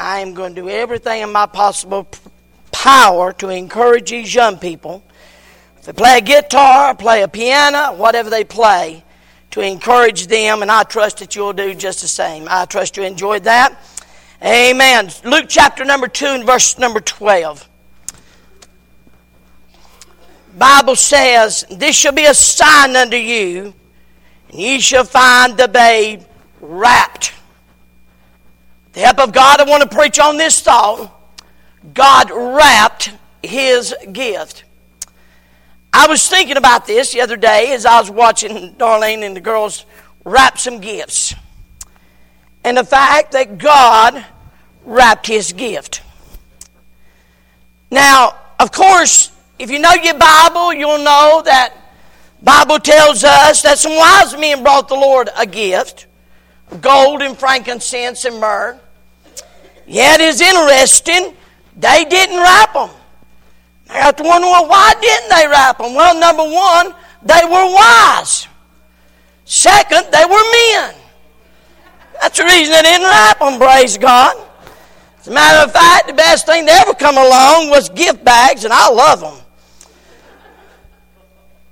I am going to do everything in my possible power to encourage these young people. If they play a guitar, play a piano, whatever they play, to encourage them, and I trust that you'll do just the same. I trust you enjoyed that. Amen. Luke chapter number 2 and verse number 12. The Bible says, "This shall be a sign unto you, and ye shall find the babe wrapped." With the help of God, I want to preach on this thought. God wrapped His gift. I was thinking about this the other day as I was watching Darlene and the girls wrap some gifts. And the fact that God wrapped His gift. Now, of course, if you know your Bible, you'll know that the Bible tells us that some wise men brought the Lord a gift of gold and frankincense and myrrh. Yet it's interesting, they didn't wrap them. I got to wonder, well, why didn't they wrap them? Well, number one, they were wise. Second, they were men. That's the reason they didn't wrap them, praise God. As a matter of fact, the best thing to ever come along was gift bags, and I love them.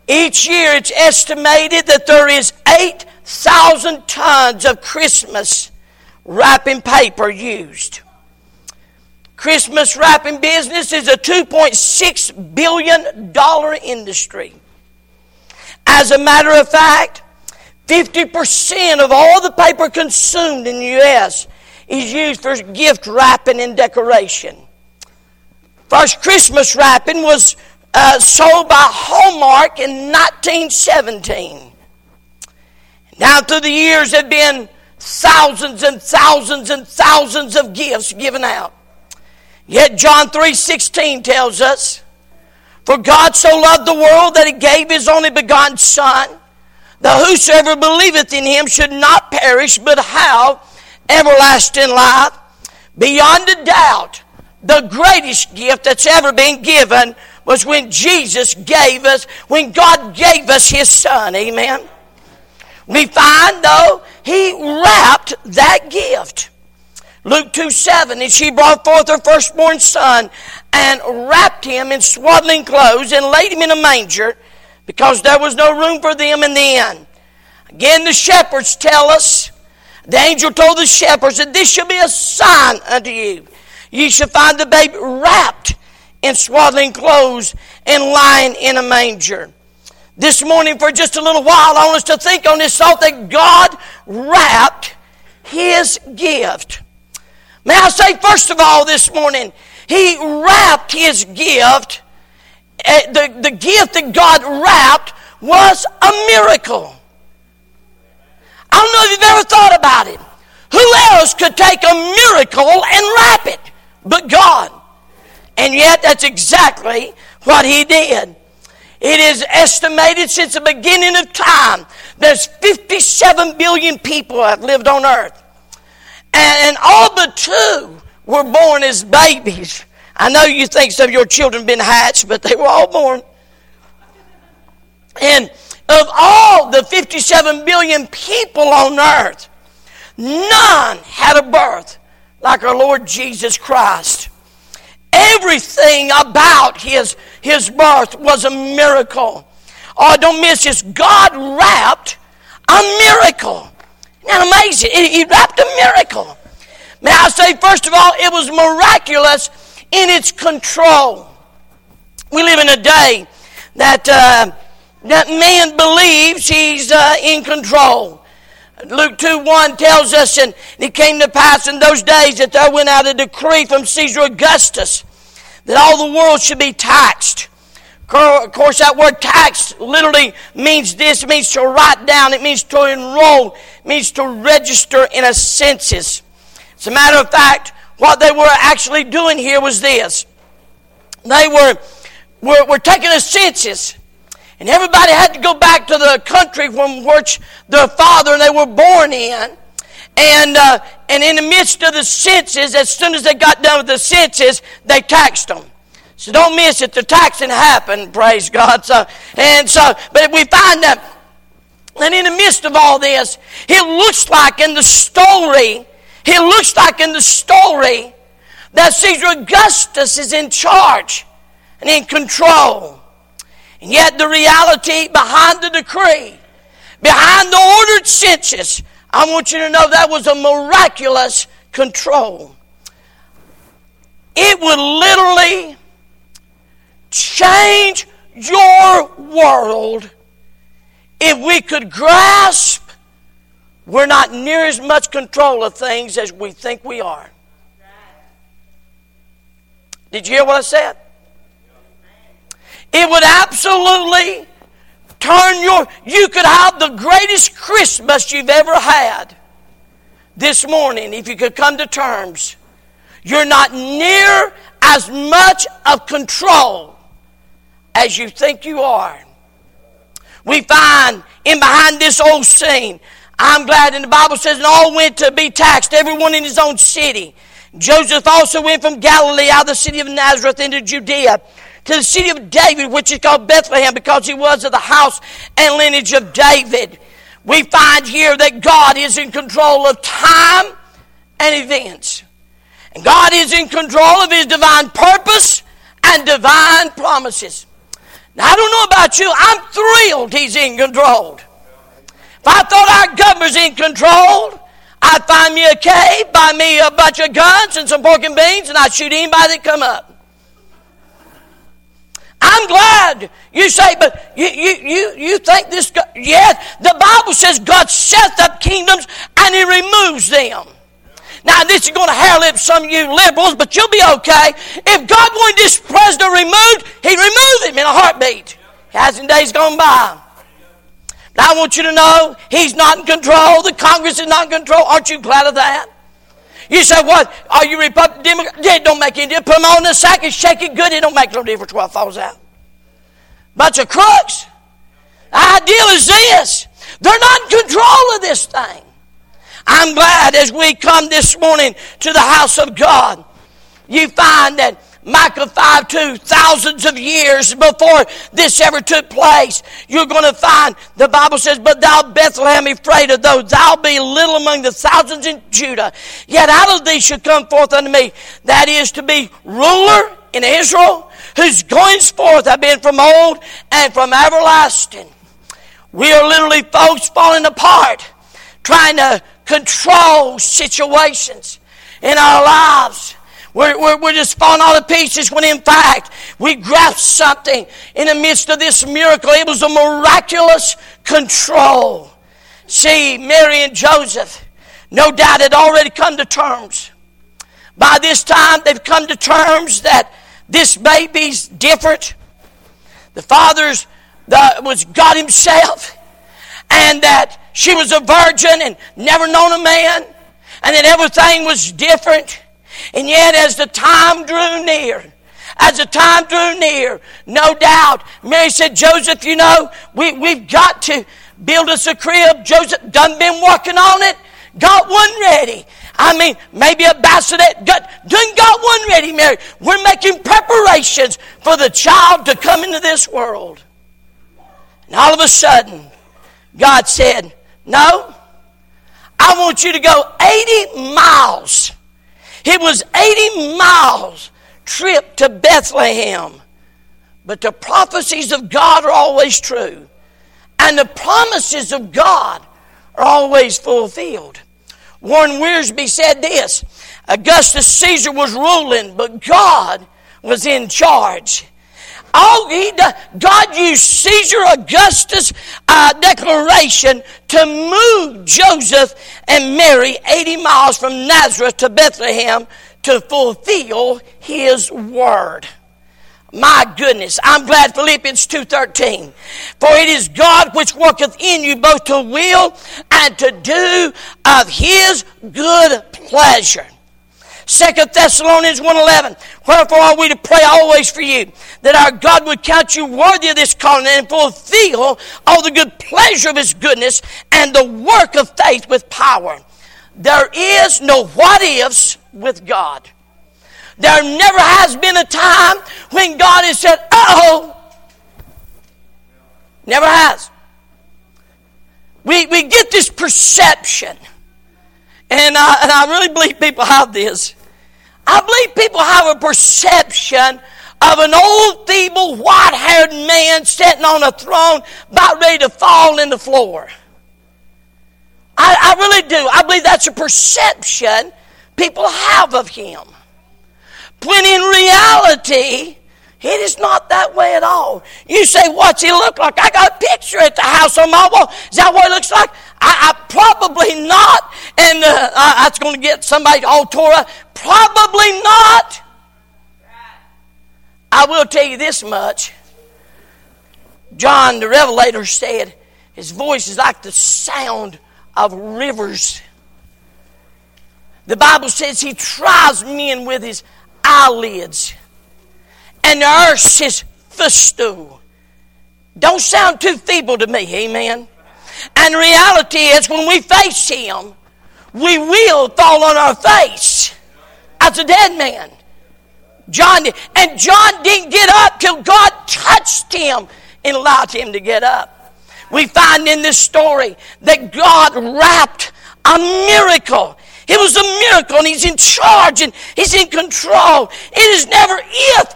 Each year it's estimated that there is 8,000 tons of Christmas wrapping paper used. Christmas wrapping business is a $2.6 billion industry. As a matter of fact, 50% of all the paper consumed in the U.S. is used for gift wrapping and decoration. First Christmas wrapping was sold by Hallmark in 1917. Now through the years there have been thousands and thousands and thousands of gifts given out. Yet John 3:16 tells us, "For God so loved the world that He gave His only begotten Son, that whosoever believeth in Him should not perish, but have everlasting life." Beyond a doubt, the greatest gift that's ever been given was when God gave us His Son. Amen. We find, though, He wrapped that gift. Luke 2:7, "And she brought forth her firstborn son, and wrapped him in swaddling clothes, and laid him in a manger, because there was no room for them in the inn." Again, the shepherds tell us, the angel told the shepherds that this shall be a sign unto you. Ye shall find the babe wrapped in swaddling clothes and lying in a manger. This morning, for just a little while, I want us to think on this thought that God wrapped His gift. May I say, first of all, this morning, He wrapped His gift. The gift that God wrapped was a miracle. I don't know if you've ever thought about it. Who else could take a miracle and wrap it but God? And yet, that's exactly what He did. It is estimated since the beginning of time, there's 57 billion people that have lived on earth. And all but 2 were born as babies. I know you think some of your children have been hatched, but they were all born. And of all the 57 billion people on earth, none had a birth like our Lord Jesus Christ. Everything about His birth was a miracle. Oh, don't miss this. God wrapped a miracle. Now, amazing. He wrapped a miracle. May I say, first of all, it was miraculous in its control. We live in a day that man believes he's in control. Luke 2:1 tells us, "And it came to pass in those days that there went out a decree from Caesar Augustus that all the world should be taxed." Of course, that word tax literally means this. It means to write down. It means to enroll. It means to register in a census. As a matter of fact, what they were actually doing here was this. They were taking a census. And everybody had to go back to the country from which their father and they were born in. And in the midst of the census, as soon as they got done with the census, they taxed them. So don't miss it. The taxing happened, praise God. But we find that, and in the midst of all this, it looks like in the story that Caesar Augustus is in charge and in control. And yet the reality behind the decree, behind the ordered census, I want you to know that was a miraculous control. It would literally change your world if we could grasp we're not near as much control of things as we think we are. Did you hear what I said? It would absolutely turn your... You could have the greatest Christmas you've ever had this morning if you could come to terms. You're not near as much of control as you think you are. We find in behind this old scene... I'm glad, and the Bible says, and all went to be taxed, everyone in his own city. Joseph also went from Galilee out of the city of Nazareth into Judea to the city of David, which is called Bethlehem, because he was of the house and lineage of David. We find here that God is in control of time and events. And God is in control of His divine purpose and divine promises. Now, I don't know about you, I'm thrilled He's in control. If I thought our government was in control, I'd find me a cave, buy me a bunch of guns and some pork and beans, and I'd shoot anybody that come up. I'm glad you say, but you think this... Yes, the Bible says God sets up kingdoms and He removes them. Now, this is going to hairlip some of you liberals, but you'll be okay. If God wanted this president removed, He'd remove him in a heartbeat. He has in days gone by. I want you to know He's not in control. The Congress is not in control. Aren't you glad of that? You say, what? Are you Republican, Democrat? It don't make any difference. Put them on the sack and shake it good. It don't make no difference where it falls out. Bunch of crooks. The ideal is this. They're not in control of this thing. I'm glad as we come this morning to the house of God, you find that Micah 5:2, thousands of years before this ever took place, you're going to find, the Bible says, but thou Bethlehem Ephrathah, though thou be little among the thousands in Judah, yet out of thee shall come forth unto me, that is to be ruler in Israel, whose goings forth have been from old and from everlasting. We are literally, folks, falling apart, trying to control situations in our lives. We're just falling all to pieces when in fact we grasped something in the midst of this miracle. It was a miraculous control. See, Mary and Joseph, no doubt, had already come to terms. By this time, they've come to terms that this baby's different. The father's was God Himself, and that she was a virgin and never known a man, and that everything was different. And yet as the time drew near, no doubt, Mary said, Joseph, you know, we've got to build us a crib. Joseph done been working on it, got one ready. I mean, maybe a bassinet, got one ready, Mary. We're making preparations for the child to come into this world. And all of a sudden, God said, no, I want you to go 80 miles. It was 80 miles trip to Bethlehem. But the prophecies of God are always true. And the promises of God are always fulfilled. Warren Wiersbe said this, Augustus Caesar was ruling, but God was in charge. God used Caesar Augustus' declaration to move Joseph and Mary 80 miles from Nazareth to Bethlehem to fulfill His word. My goodness, I'm glad Philippians 2:13. For it is God which worketh in you both to will and to do of His good pleasure. 2 Thessalonians 1:11, wherefore are we to pray always for you, that our God would count you worthy of this calling and fulfill all the good pleasure of His goodness and the work of faith with power. There is no what-ifs with God. There never has been a time when God has said, uh-oh. Never has. We get this perception. And I really believe people have this. I believe people have a perception of an old, feeble, white-haired man sitting on a throne about ready to fall in the floor. I really do. I believe that's a perception people have of him. When in reality, it is not that way at all. You say, what's he look like? I got a picture at the house on my wall. Is that what it looks like? I probably not. And that's going to get somebody all tore up. Probably not. I will tell you this much. John the Revelator said, his voice is like the sound of rivers. The Bible says he tries men with his eyelids. And the earth's his footstool. Don't sound too feeble to me, amen? And the reality is when we face him, we will fall on our face as a dead man. John didn't get up till God touched him and allowed him to get up. We find in this story that God wrapped a miracle. It was a miracle, and he's in charge, and he's in control. It is never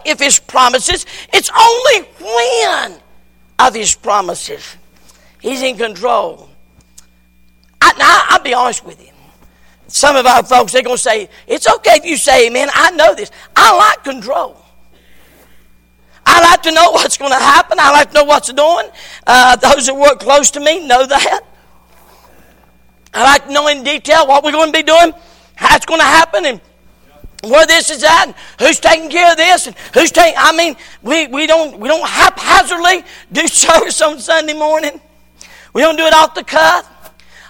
if his promises. It's only when of his promises. He's in control. I'll be honest with you. Some of our folks, they're going to say, it's okay if you say amen. I know this. I like control. I like to know what's going to happen. I like to know what's doing. Those that work close to me know that. I like to know in detail what we're going to be doing, how it's going to happen, and where this is at, and who's taking care of this, and who's taking. I mean, we don't haphazardly do service on Sunday morning. We don't do it off the cuff.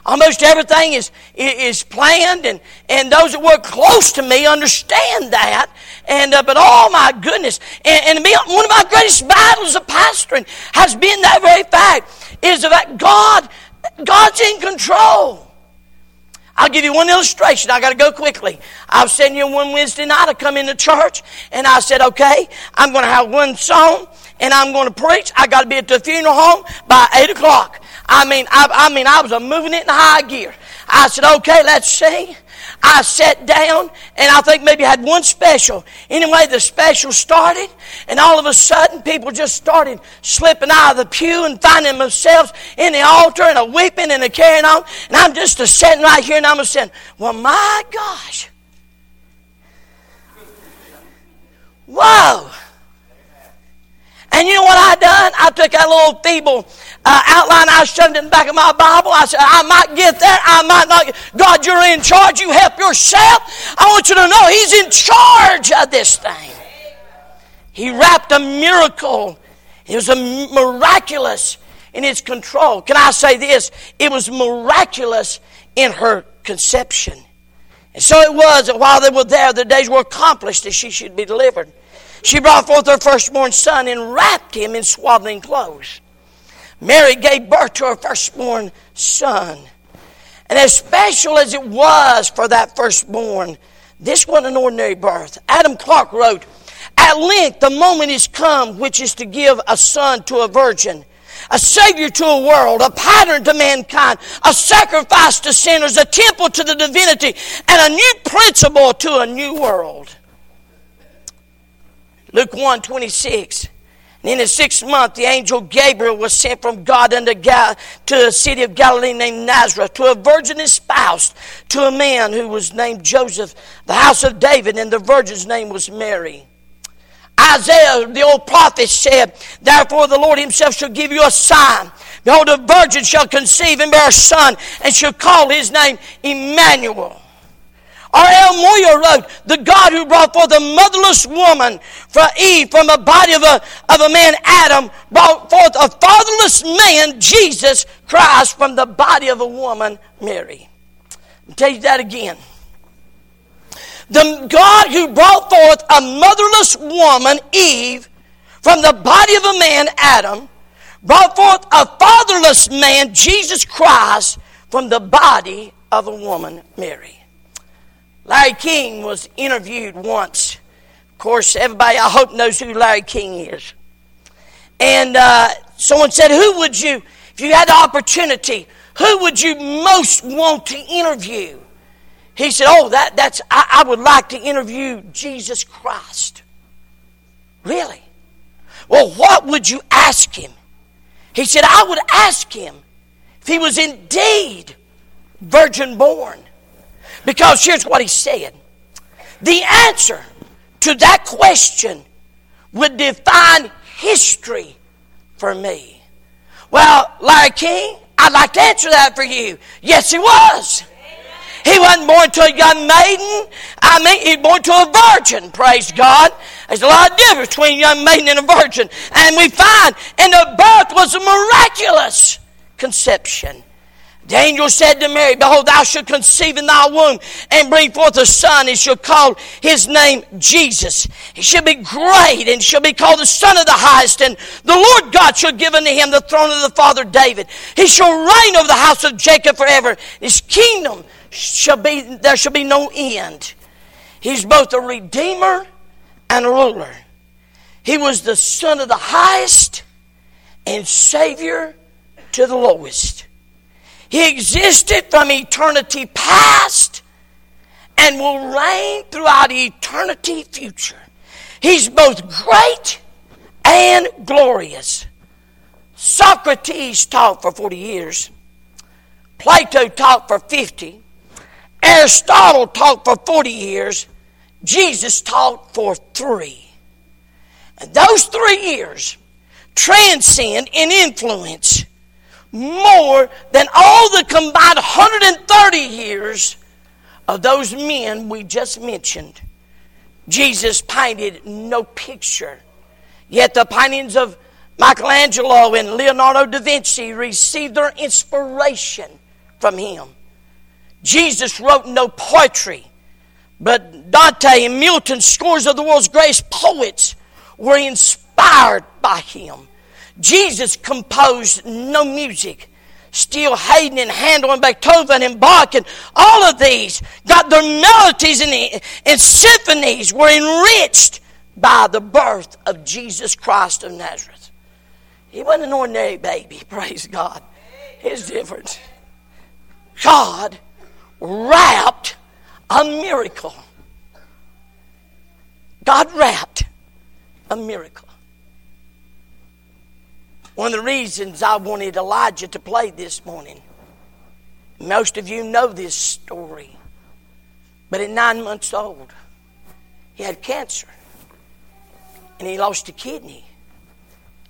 Almost everything is planned, and those that work close to me understand that. But oh my goodness, and one of my greatest battles of pastoring has been that very fact is that God's in control. I'll give you one illustration. I got to go quickly. I was sitting here one Wednesday night. I come into church, and I said, okay, I'm going to have one song, and I'm going to preach. I got to be at the funeral home by 8 o'clock. I mean, I was moving it in high gear. I said, okay, let's see. I sat down, and I think maybe I had one special. Anyway, the special started, and all of a sudden, people just started slipping out of the pew and finding themselves in the altar and a weeping and a carrying on. And I'm just sitting right here, and I'm just saying, well, my gosh. Whoa. And you know what I done? I took that little feeble outline. I shoved it in the back of my Bible. I said, I might get there. I might not get. God, you're in charge. You help yourself. I want you to know he's in charge of this thing. He wrapped a miracle. It was a miraculous in its control. Can I say this? It was miraculous in her conception. And so it was that while they were there, the days were accomplished that she should be delivered. She brought forth her firstborn son and wrapped him in swaddling clothes. Mary gave birth to her firstborn son. And as special as it was for that firstborn, this wasn't an ordinary birth. Adam Clark wrote, "At length the moment is come which is to give a son to a virgin, a Savior to a world, a pattern to mankind, a sacrifice to sinners, a temple to the divinity, and a new principle to a new world." Luke 1:26. And in the 6th month, the angel Gabriel was sent from God unto to a city of Galilee named Nazareth, to a virgin espoused to a man who was named Joseph, the house of David, and the virgin's name was Mary. Isaiah, the old prophet, said, "Therefore the Lord himself shall give you a sign. Behold, a virgin shall conceive and bear a son, and shall call his name Emmanuel." R. L. Moyer wrote, "The God who brought forth a motherless woman from Eve, from the body of a man Adam, brought forth a fatherless man, Jesus Christ, from the body of a woman, Mary." I'll tell you that again. The God who brought forth a motherless woman, Eve, from the body of a man Adam, brought forth a fatherless man, Jesus Christ, from the body of a woman, Mary. Larry King was interviewed once. Of course, everybody I hope knows who Larry King is. And someone said, "Who would you, if you had the opportunity, who would you most want to interview?" He said, oh, I would like to interview Jesus Christ. Really? Well, what would you ask him? He said, I would ask him if he was indeed virgin born. Because here's what he said. The answer to that question would define history for me. Well, Larry King, I'd like to answer that for you. Yes, he was. He wasn't born to a young maiden. I mean, he was born to a virgin, praise God. There's a lot of difference between a young maiden and a virgin. And we find, and the birth was a miraculous conception. The angel said to Mary, behold, thou shalt conceive in thy womb and bring forth a son, and shall call his name Jesus. He shall be great, and shall be called the Son of the Highest, and the Lord God shall give unto him the throne of the father David. He shall reign over the house of Jacob forever. His kingdom there shall be no end. He's both a redeemer and a ruler. He was the Son of the Highest and Savior to the lowest. He existed from eternity past and will reign throughout eternity future. He's both great and glorious. Socrates taught for 40 years. Plato taught for 50. Aristotle taught for 40 years. Jesus taught for 3. And those 3 years transcend in influence more than all the combined 130 years of those men we just mentioned. Jesus painted no picture. Yet the paintings of Michelangelo and Leonardo da Vinci received their inspiration from him. Jesus wrote no poetry, but Dante and Milton, scores of the world's greatest poets, were inspired by him. Jesus composed no music. Still, Haydn and Handel and Beethoven and Bach and all of these got their melodies and symphonies were enriched by the birth of Jesus Christ of Nazareth. He wasn't an ordinary baby, praise God. It's different. God wrapped a miracle. God wrapped a miracle. One of the reasons I wanted Elijah to play this morning, most of you know this story, but at 9 months old, he had cancer, and he lost a kidney.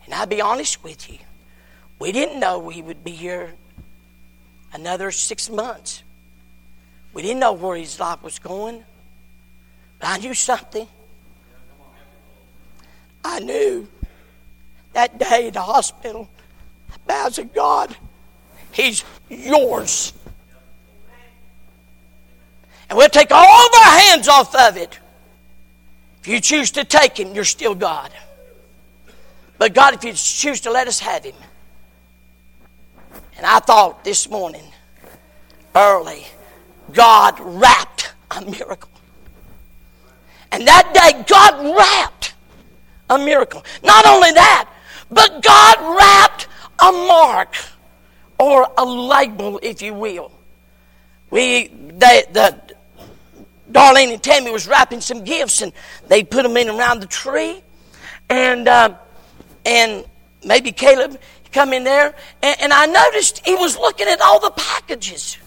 And I'll be honest with you, we didn't know he would be here another 6 months. We didn't know where his life was going, but I knew something. I knew that day at the hospital, I said, God, he's yours. And we'll take all of our hands off of it. If you choose to take him, you're still God. But God, if you choose to let us have him. And I thought this morning, early, God wrapped a miracle. And that day, God wrapped a miracle. Not only that, but God wrapped a mark, or a label, if you will. Darlene and Tammy was wrapping some gifts, and they put them in around the tree, and maybe Caleb come in there, and I noticed he was looking at all the packages,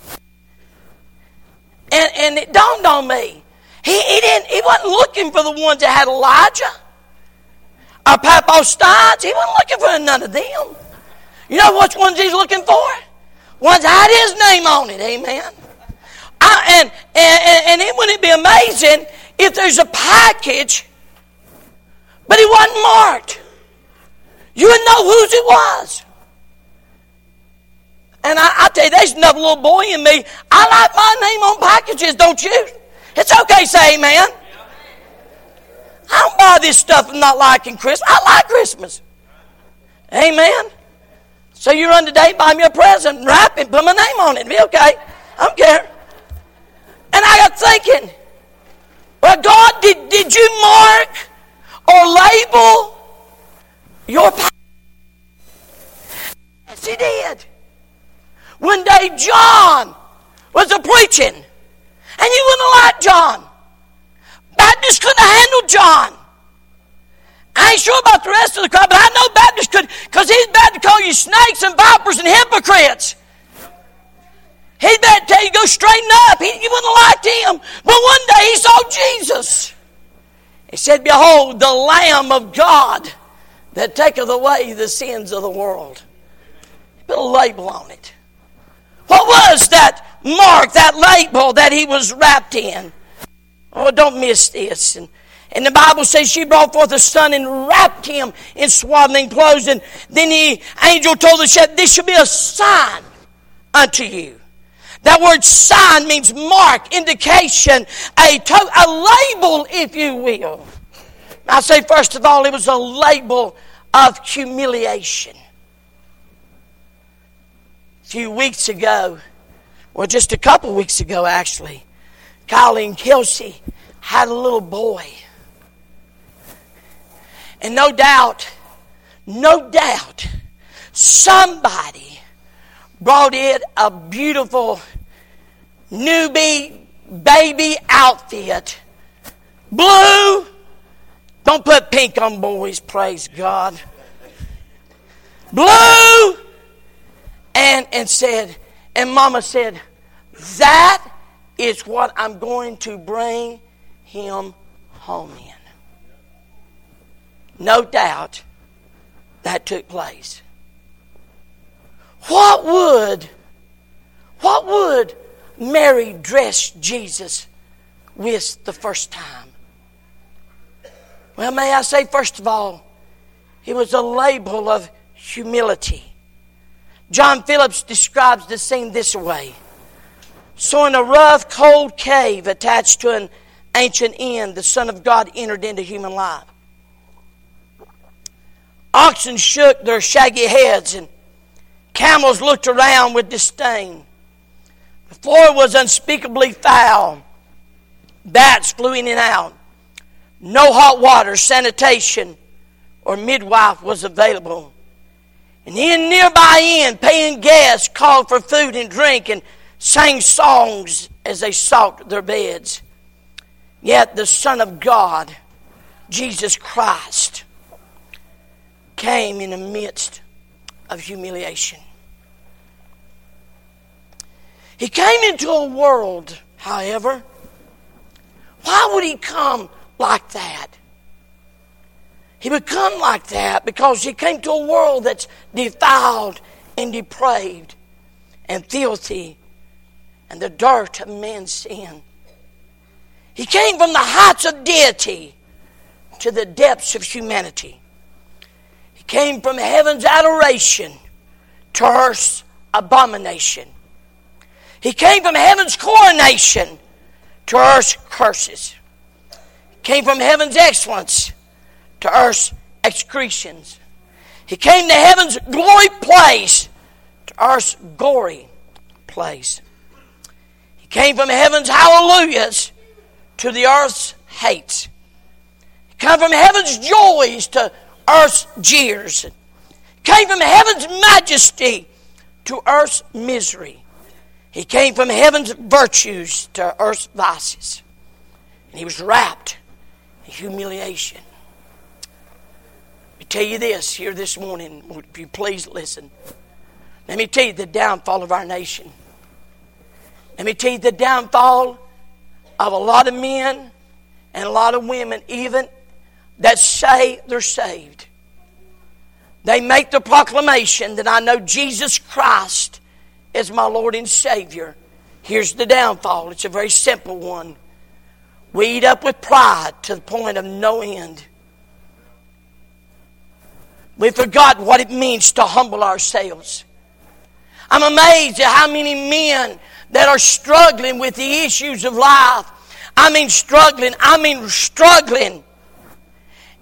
and it dawned on me he wasn't looking for the ones that had Elijah or Papa Stiles. He wasn't looking for none of them. You know what ones he's looking for? Ones that had his name on it. Amen. And it wouldn't be amazing if there's a package, but it wasn't marked. You would know whose it was. And I tell you, there's another little boy in me. I like my name on packages, don't you? It's okay, say amen. I don't buy this stuff I'm not liking Christmas. I like Christmas. Amen. So you run today, buy me a present, wrap it, put my name on it, it'll be okay. I don't care. And I got thinking, well, God, did you mark or label your power? Yes, he did. One day John was a preaching, and you handled John. I ain't sure about the rest of the crowd, but I know Baptists could, because he's about to call you snakes and vipers and hypocrites. He's about to tell you, go straighten up. You wouldn't like him. But one day he saw Jesus. He said, behold, the Lamb of God that taketh away the sins of the world. He put a label on it. What was that mark, that label that he was wrapped in? Oh, don't miss this. And the Bible says she brought forth a son and wrapped him in swaddling clothes. And then the angel told the shepherd, this shall be a sign unto you. That word sign means mark, indication, a label, if you will. I say, first of all, it was a label of humiliation. A few weeks ago, well, just a couple weeks ago, actually, Kyle and Kelsey had a little boy. And no doubt, somebody brought in a beautiful newbie baby outfit. Blue. Don't put pink on boys, praise God. Blue. And Mama said, that is what I'm going to bring him home in. No doubt that took place. What would Mary dress Jesus with the first time? Well, may I say, first of all, it was a label of humility. John Phillips describes the scene this way. So in a rough, cold cave attached to an ancient inn, the Son of God entered into human life. Oxen shook their shaggy heads and camels looked around with disdain. The floor was unspeakably foul. Bats flew in and out. No hot water, sanitation, or midwife was available. And in nearby inn, paying guests called for food and drink and sang songs as they sought their beds. Yet the Son of God, Jesus Christ, came in the midst of humiliation. He came into a world, however. Why would he come like that? He would come like that because he came to a world that's defiled and depraved and filthy and the dirt of man's sin. He came from the heights of deity to the depths of humanity. Came from heaven's adoration to earth's abomination. He came from heaven's coronation to earth's curses. He came from heaven's excellence to earth's excretions. He came to heaven's glory place to earth's gory place. He came from heaven's hallelujahs to the earth's hates. He came from heaven's joys to earth's jeers. Came from heaven's majesty to earth's misery. He came from heaven's virtues to earth's vices. And he was wrapped in humiliation. Let me tell you this here this morning, if you please listen. Let me tell you the downfall of our nation. Let me tell you the downfall of a lot of men and a lot of women, even that say they're saved. They make the proclamation that I know Jesus Christ is my Lord and Savior. Here's the downfall. It's a very simple one. We eat up with pride to the point of no end. We forgot what it means to humble ourselves. I'm amazed at how many men that are struggling with the issues of life. I mean struggling.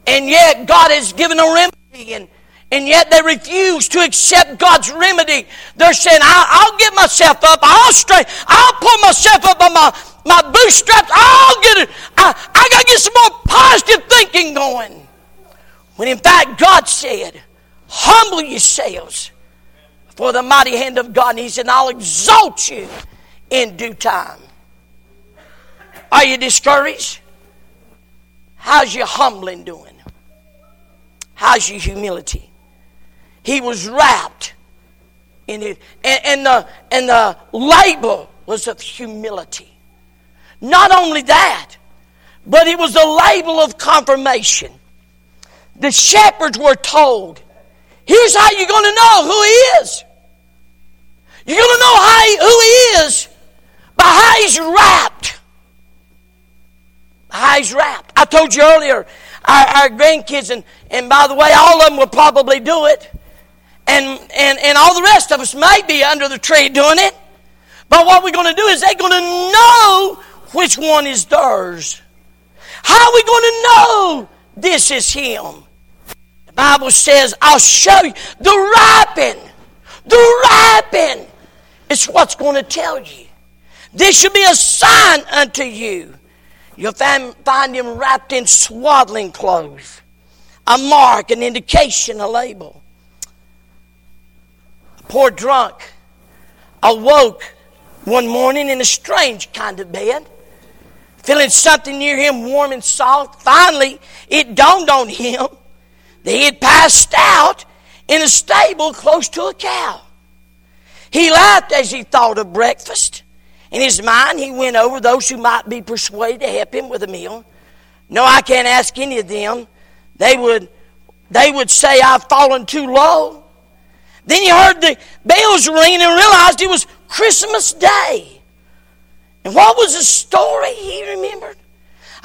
And yet God has given a remedy, and yet they refuse to accept God's remedy. They're saying, I'll get myself up. I'll pull myself up by my bootstraps. I'll get it. I got to get some more positive thinking going. When in fact God said, humble yourselves before the mighty hand of God. And he said, I'll exalt you in due time. Are you discouraged? How's your humbling doing? How's your humility? He was wrapped in it. And the labor was of humility. Not only that, but it was the label of confirmation. The shepherds were told, here's how you're going to know who he is. You're going to know who he is by how he's wrapped. How he's wrapped. I told you earlier, our grandkids, and by the way, all of them will probably do it. And all the rest of us may be under the tree doing it. But what we're going to do is they're going to know which one is theirs. How are we going to know this is him? The Bible says, I'll show you. The wrapping is what's going to tell you. This shall be a sign unto you. You'll find him wrapped in swaddling clothes. A mark, an indication, a label. A poor drunk awoke one morning in a strange kind of bed, feeling something near him warm and soft. Finally, it dawned on him that he had passed out in a stable close to a cow. He laughed as he thought of breakfast. In his mind, he went over those who might be persuaded to help him with a meal. No, I can't ask any of them. They would say, I've fallen too low. Then he heard the bells ring and realized it was Christmas Day. And what was the story he remembered?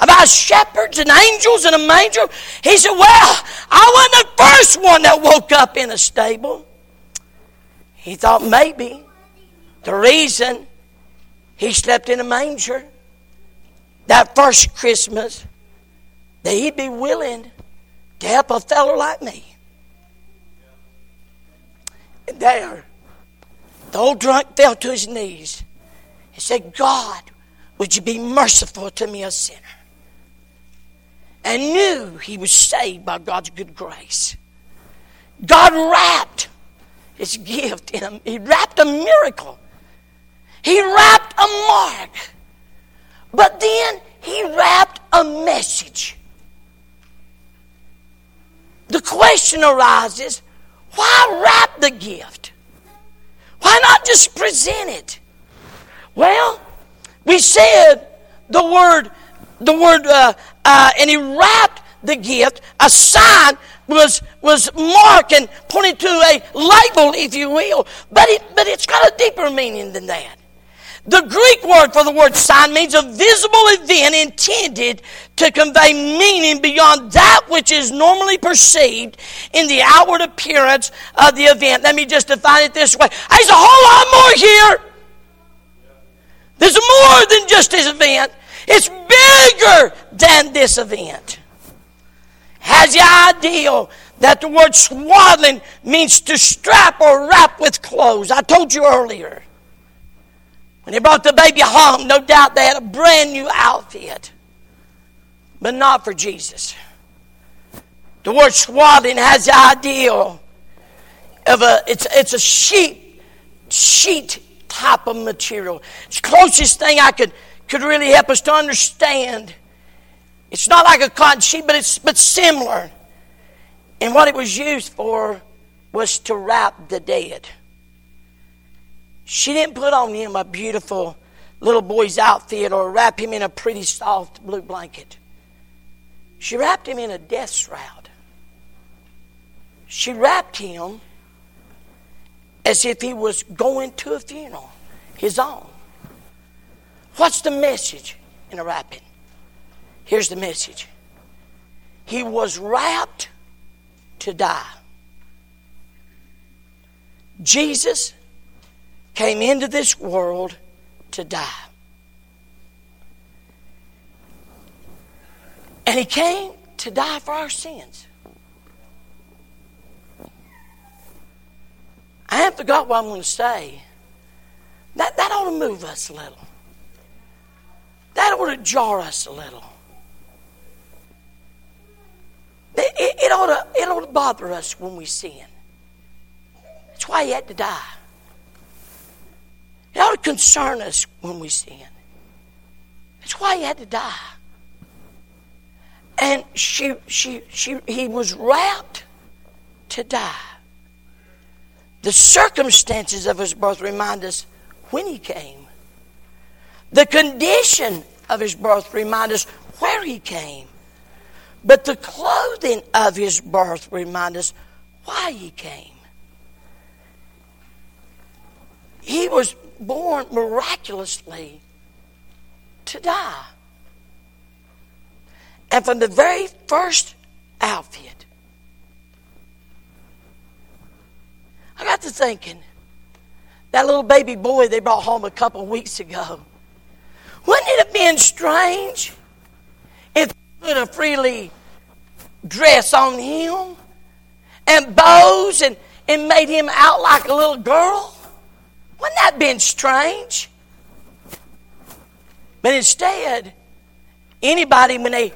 About shepherds and angels in a manger. He said, well, I wasn't the first one that woke up in a stable. He thought maybe the reason he slept in a manger that first Christmas, that he'd be willing to help a fellow like me. And there, the old drunk fell to his knees and said, God, would you be merciful to me, a sinner? And knew he was saved by God's good grace. God wrapped his gift in him. He wrapped a miracle. He wrapped a mark. But then he wrapped a message. The question arises, why wrap the gift? Why not just present it? Well, we said the word, and he wrapped the gift. A sign was marked and pointed to a label, if you will. But it's got a deeper meaning than that. The Greek word for the word sign means a visible event intended to convey meaning beyond that which is normally perceived in the outward appearance of the event. Let me just define it this way. There's a whole lot more here. There's more than just this event. It's bigger than this event. Has the idea that the word swaddling means to strap or wrap with clothes. I told you earlier. When they brought the baby home, no doubt they had a brand new outfit. But not for Jesus. The word swaddling has the idea of a sheet type of material. It's the closest thing I could really help us to understand. It's not like a cotton sheet, but similar. And what it was used for was to wrap the dead. She didn't put on him a beautiful little boy's outfit or wrap him in a pretty soft blue blanket. She wrapped him in a death shroud. She wrapped him as if he was going to a funeral, his own. What's the message in a wrapping? Here's the message. He was wrapped to die. Jesus came into this world to die. And he came to die for our sins. I haven't forgot what I'm going to say. That ought to move us a little. That ought to jar us a little. It ought to bother us when we sin. That's why he had to die. It ought to concern us when we sin. That's why he had to die. And he was wrapped to die. The circumstances of his birth remind us when he came. The condition of his birth remind us where he came. But the clothing of his birth remind us why he came. He was born miraculously to die. And from the very first outfit, I got to thinking, that little baby boy they brought home a couple of weeks ago, wouldn't it have been strange if they could have freely dressed on him and bows and made him out like a little girl? Wouldn't that have been strange? But instead, anybody, when they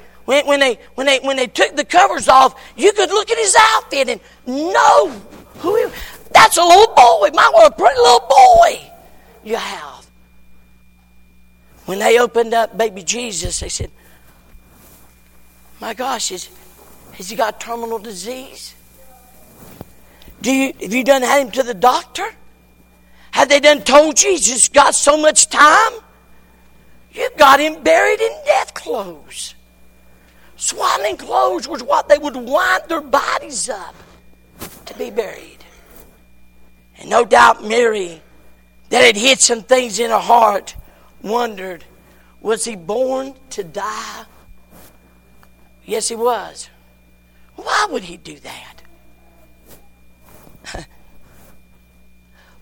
took the covers off, you could look at his outfit and know who he was. That's a little boy. My, what a pretty little boy you have. When they opened up baby Jesus, they said, my gosh, has he got terminal disease? Have you done had him to the doctor? Have they done told you he's just got so much time? You've got him buried in death clothes. Swaddling clothes was what they would wind their bodies up to be buried. And no doubt Mary, that had hid some things in her heart, wondered, was he born to die? Yes, he was. Why would he do that?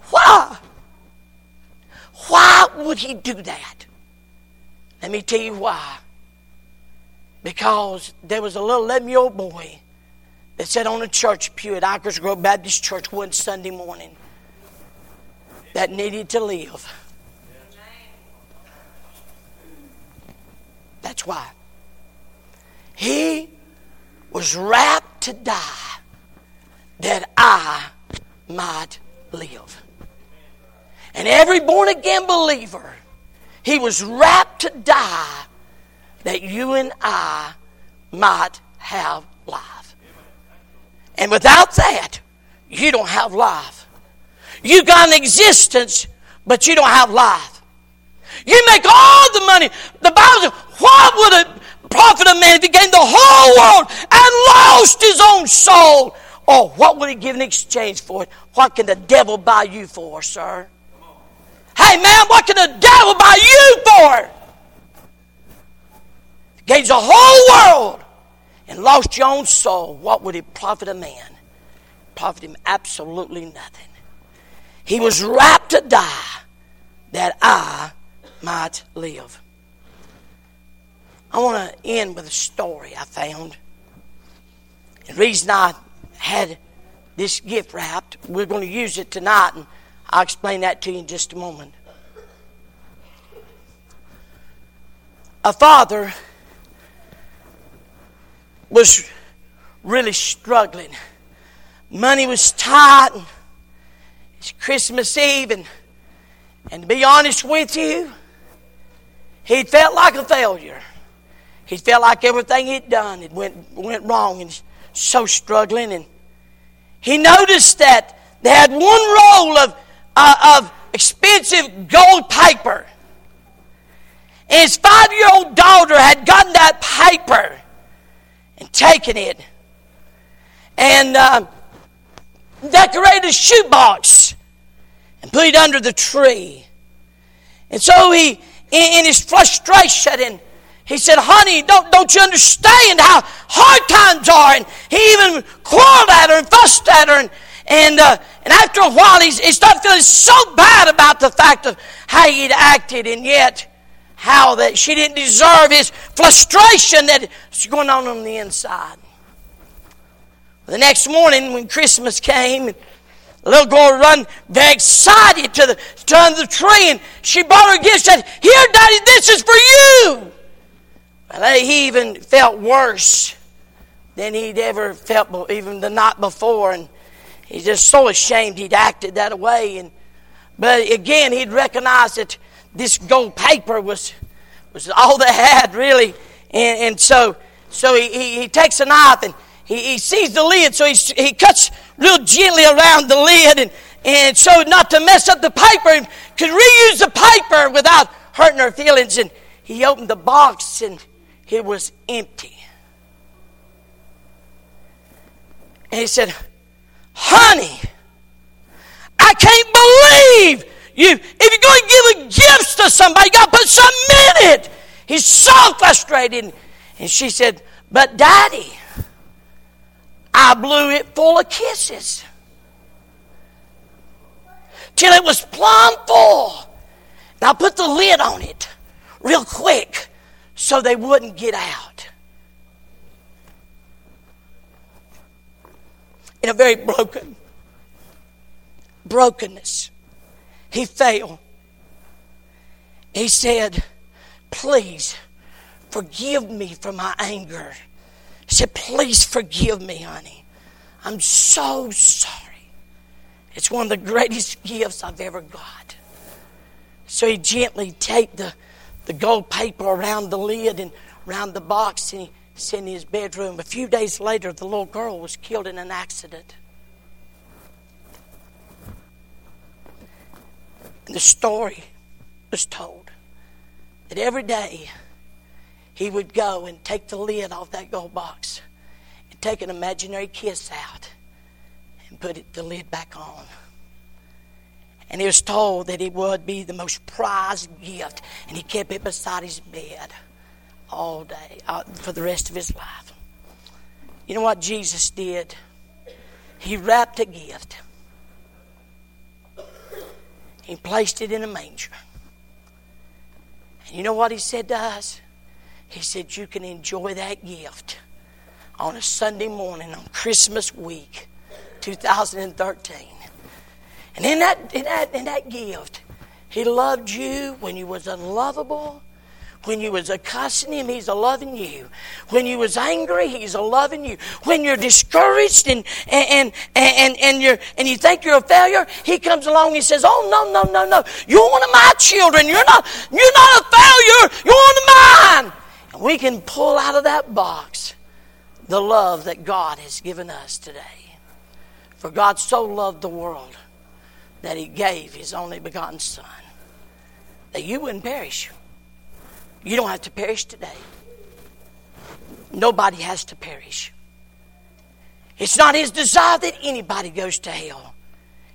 Why? Why would he do that? Let me tell you why. Because there was a little 11-year-old boy that sat on a church pew at Iker's Grove Baptist Church one Sunday morning that needed to live. That's why. He was wrapped to die that I might live. And every born-again believer, he was wrapped to die that you and I might have life. And without that, you don't have life. You got an existence, but you don't have life. You make all the money. The Bible says, what would it profit a man if he gained the whole world and lost his own soul? Or what would he give in exchange for it? What can the devil buy you for, sir? Hey, man, what can the devil buy you for? Gains the whole world and lost your own soul. What would it profit a man? Profit him absolutely nothing. He was wrapped to die that I might live. I want to end with a story I found. The reason I had this gift wrapped, we're going to use it tonight, and I'll explain that to you in just a moment. A father was really struggling. Money was tight. And it's Christmas Eve. And to be honest with you, he felt like a failure. He felt like everything he'd done had went wrong, and so struggling. And he noticed that they had one roll of expensive gold paper. And his 5-year-old daughter had gotten that paper and taken it and decorated a shoebox and put it under the tree. And so he, in his frustration, and he said, honey, don't you understand how hard times are? And he even quarreled at her and fussed at her. And after a while, he started feeling so bad about the fact of how he'd acted, and yet how that she didn't deserve his frustration that was going on the inside. The next morning, when Christmas came, the little girl ran very excited to the tree, and she brought her gift and said, here, Daddy, this is for you. And he even felt worse than he'd ever felt even the night before, and he's just so ashamed he'd acted that way. But again, he'd recognized that this gold paper was all they had, really. And so So he takes a knife and he sees the lid, so he cuts real gently around the lid and so not to mess up the paper, and could reuse the paper without hurting her feelings. And he opened the box and it was empty. And he said, "Honey, I can't believe you. If you're going to give gifts to somebody, you got to put something in it." He's so frustrated. And she said, "But Daddy, I blew it full of kisses till it was plumb full. And I put the lid on it real quick so they wouldn't get out." In a very brokenness, he fell. He said, "Please forgive me for my anger." He said, "Please forgive me, honey. I'm so sorry. It's one of the greatest gifts I've ever got." So he gently taped the gold paper around the lid and around the box, and he sent his bedroom. A few days later, the little girl was killed in an accident. And the story was told that every day he would go and take the lid off that gold box and take an imaginary kiss out and put the lid back on. And he was told that it would be the most prized gift, and he kept it beside his bed all day, for the rest of his life. You know what Jesus did? He wrapped a gift. He placed it in a manger. And you know what he said to us? He said, "You can enjoy that gift on a Sunday morning on Christmas week, 2013. And in that gift, he loved you when you was unlovable. When you was cussing him, he's loving you. When you was angry, he's loving you. When you're discouraged and you think you're a failure, he comes along and he says, "Oh no. You're one of my children. You're not a failure. You're one of mine." And we can pull out of that box the love that God has given us today. For God so loved the world that he gave his only begotten Son, that you wouldn't perish. You don't have to perish today. Nobody has to perish. It's not his desire that anybody goes to hell.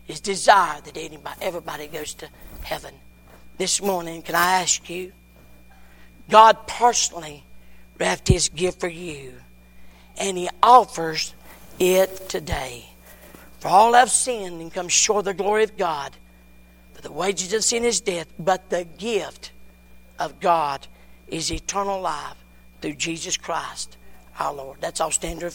His desire that everybody goes to heaven. This morning, can I ask you? God personally wrapped his gift for you, and he offers it today. "For all have sinned and come short of the glory of God. For the wages of sin is death, but the gift of God is eternal life through Jesus Christ our Lord." That's all standard.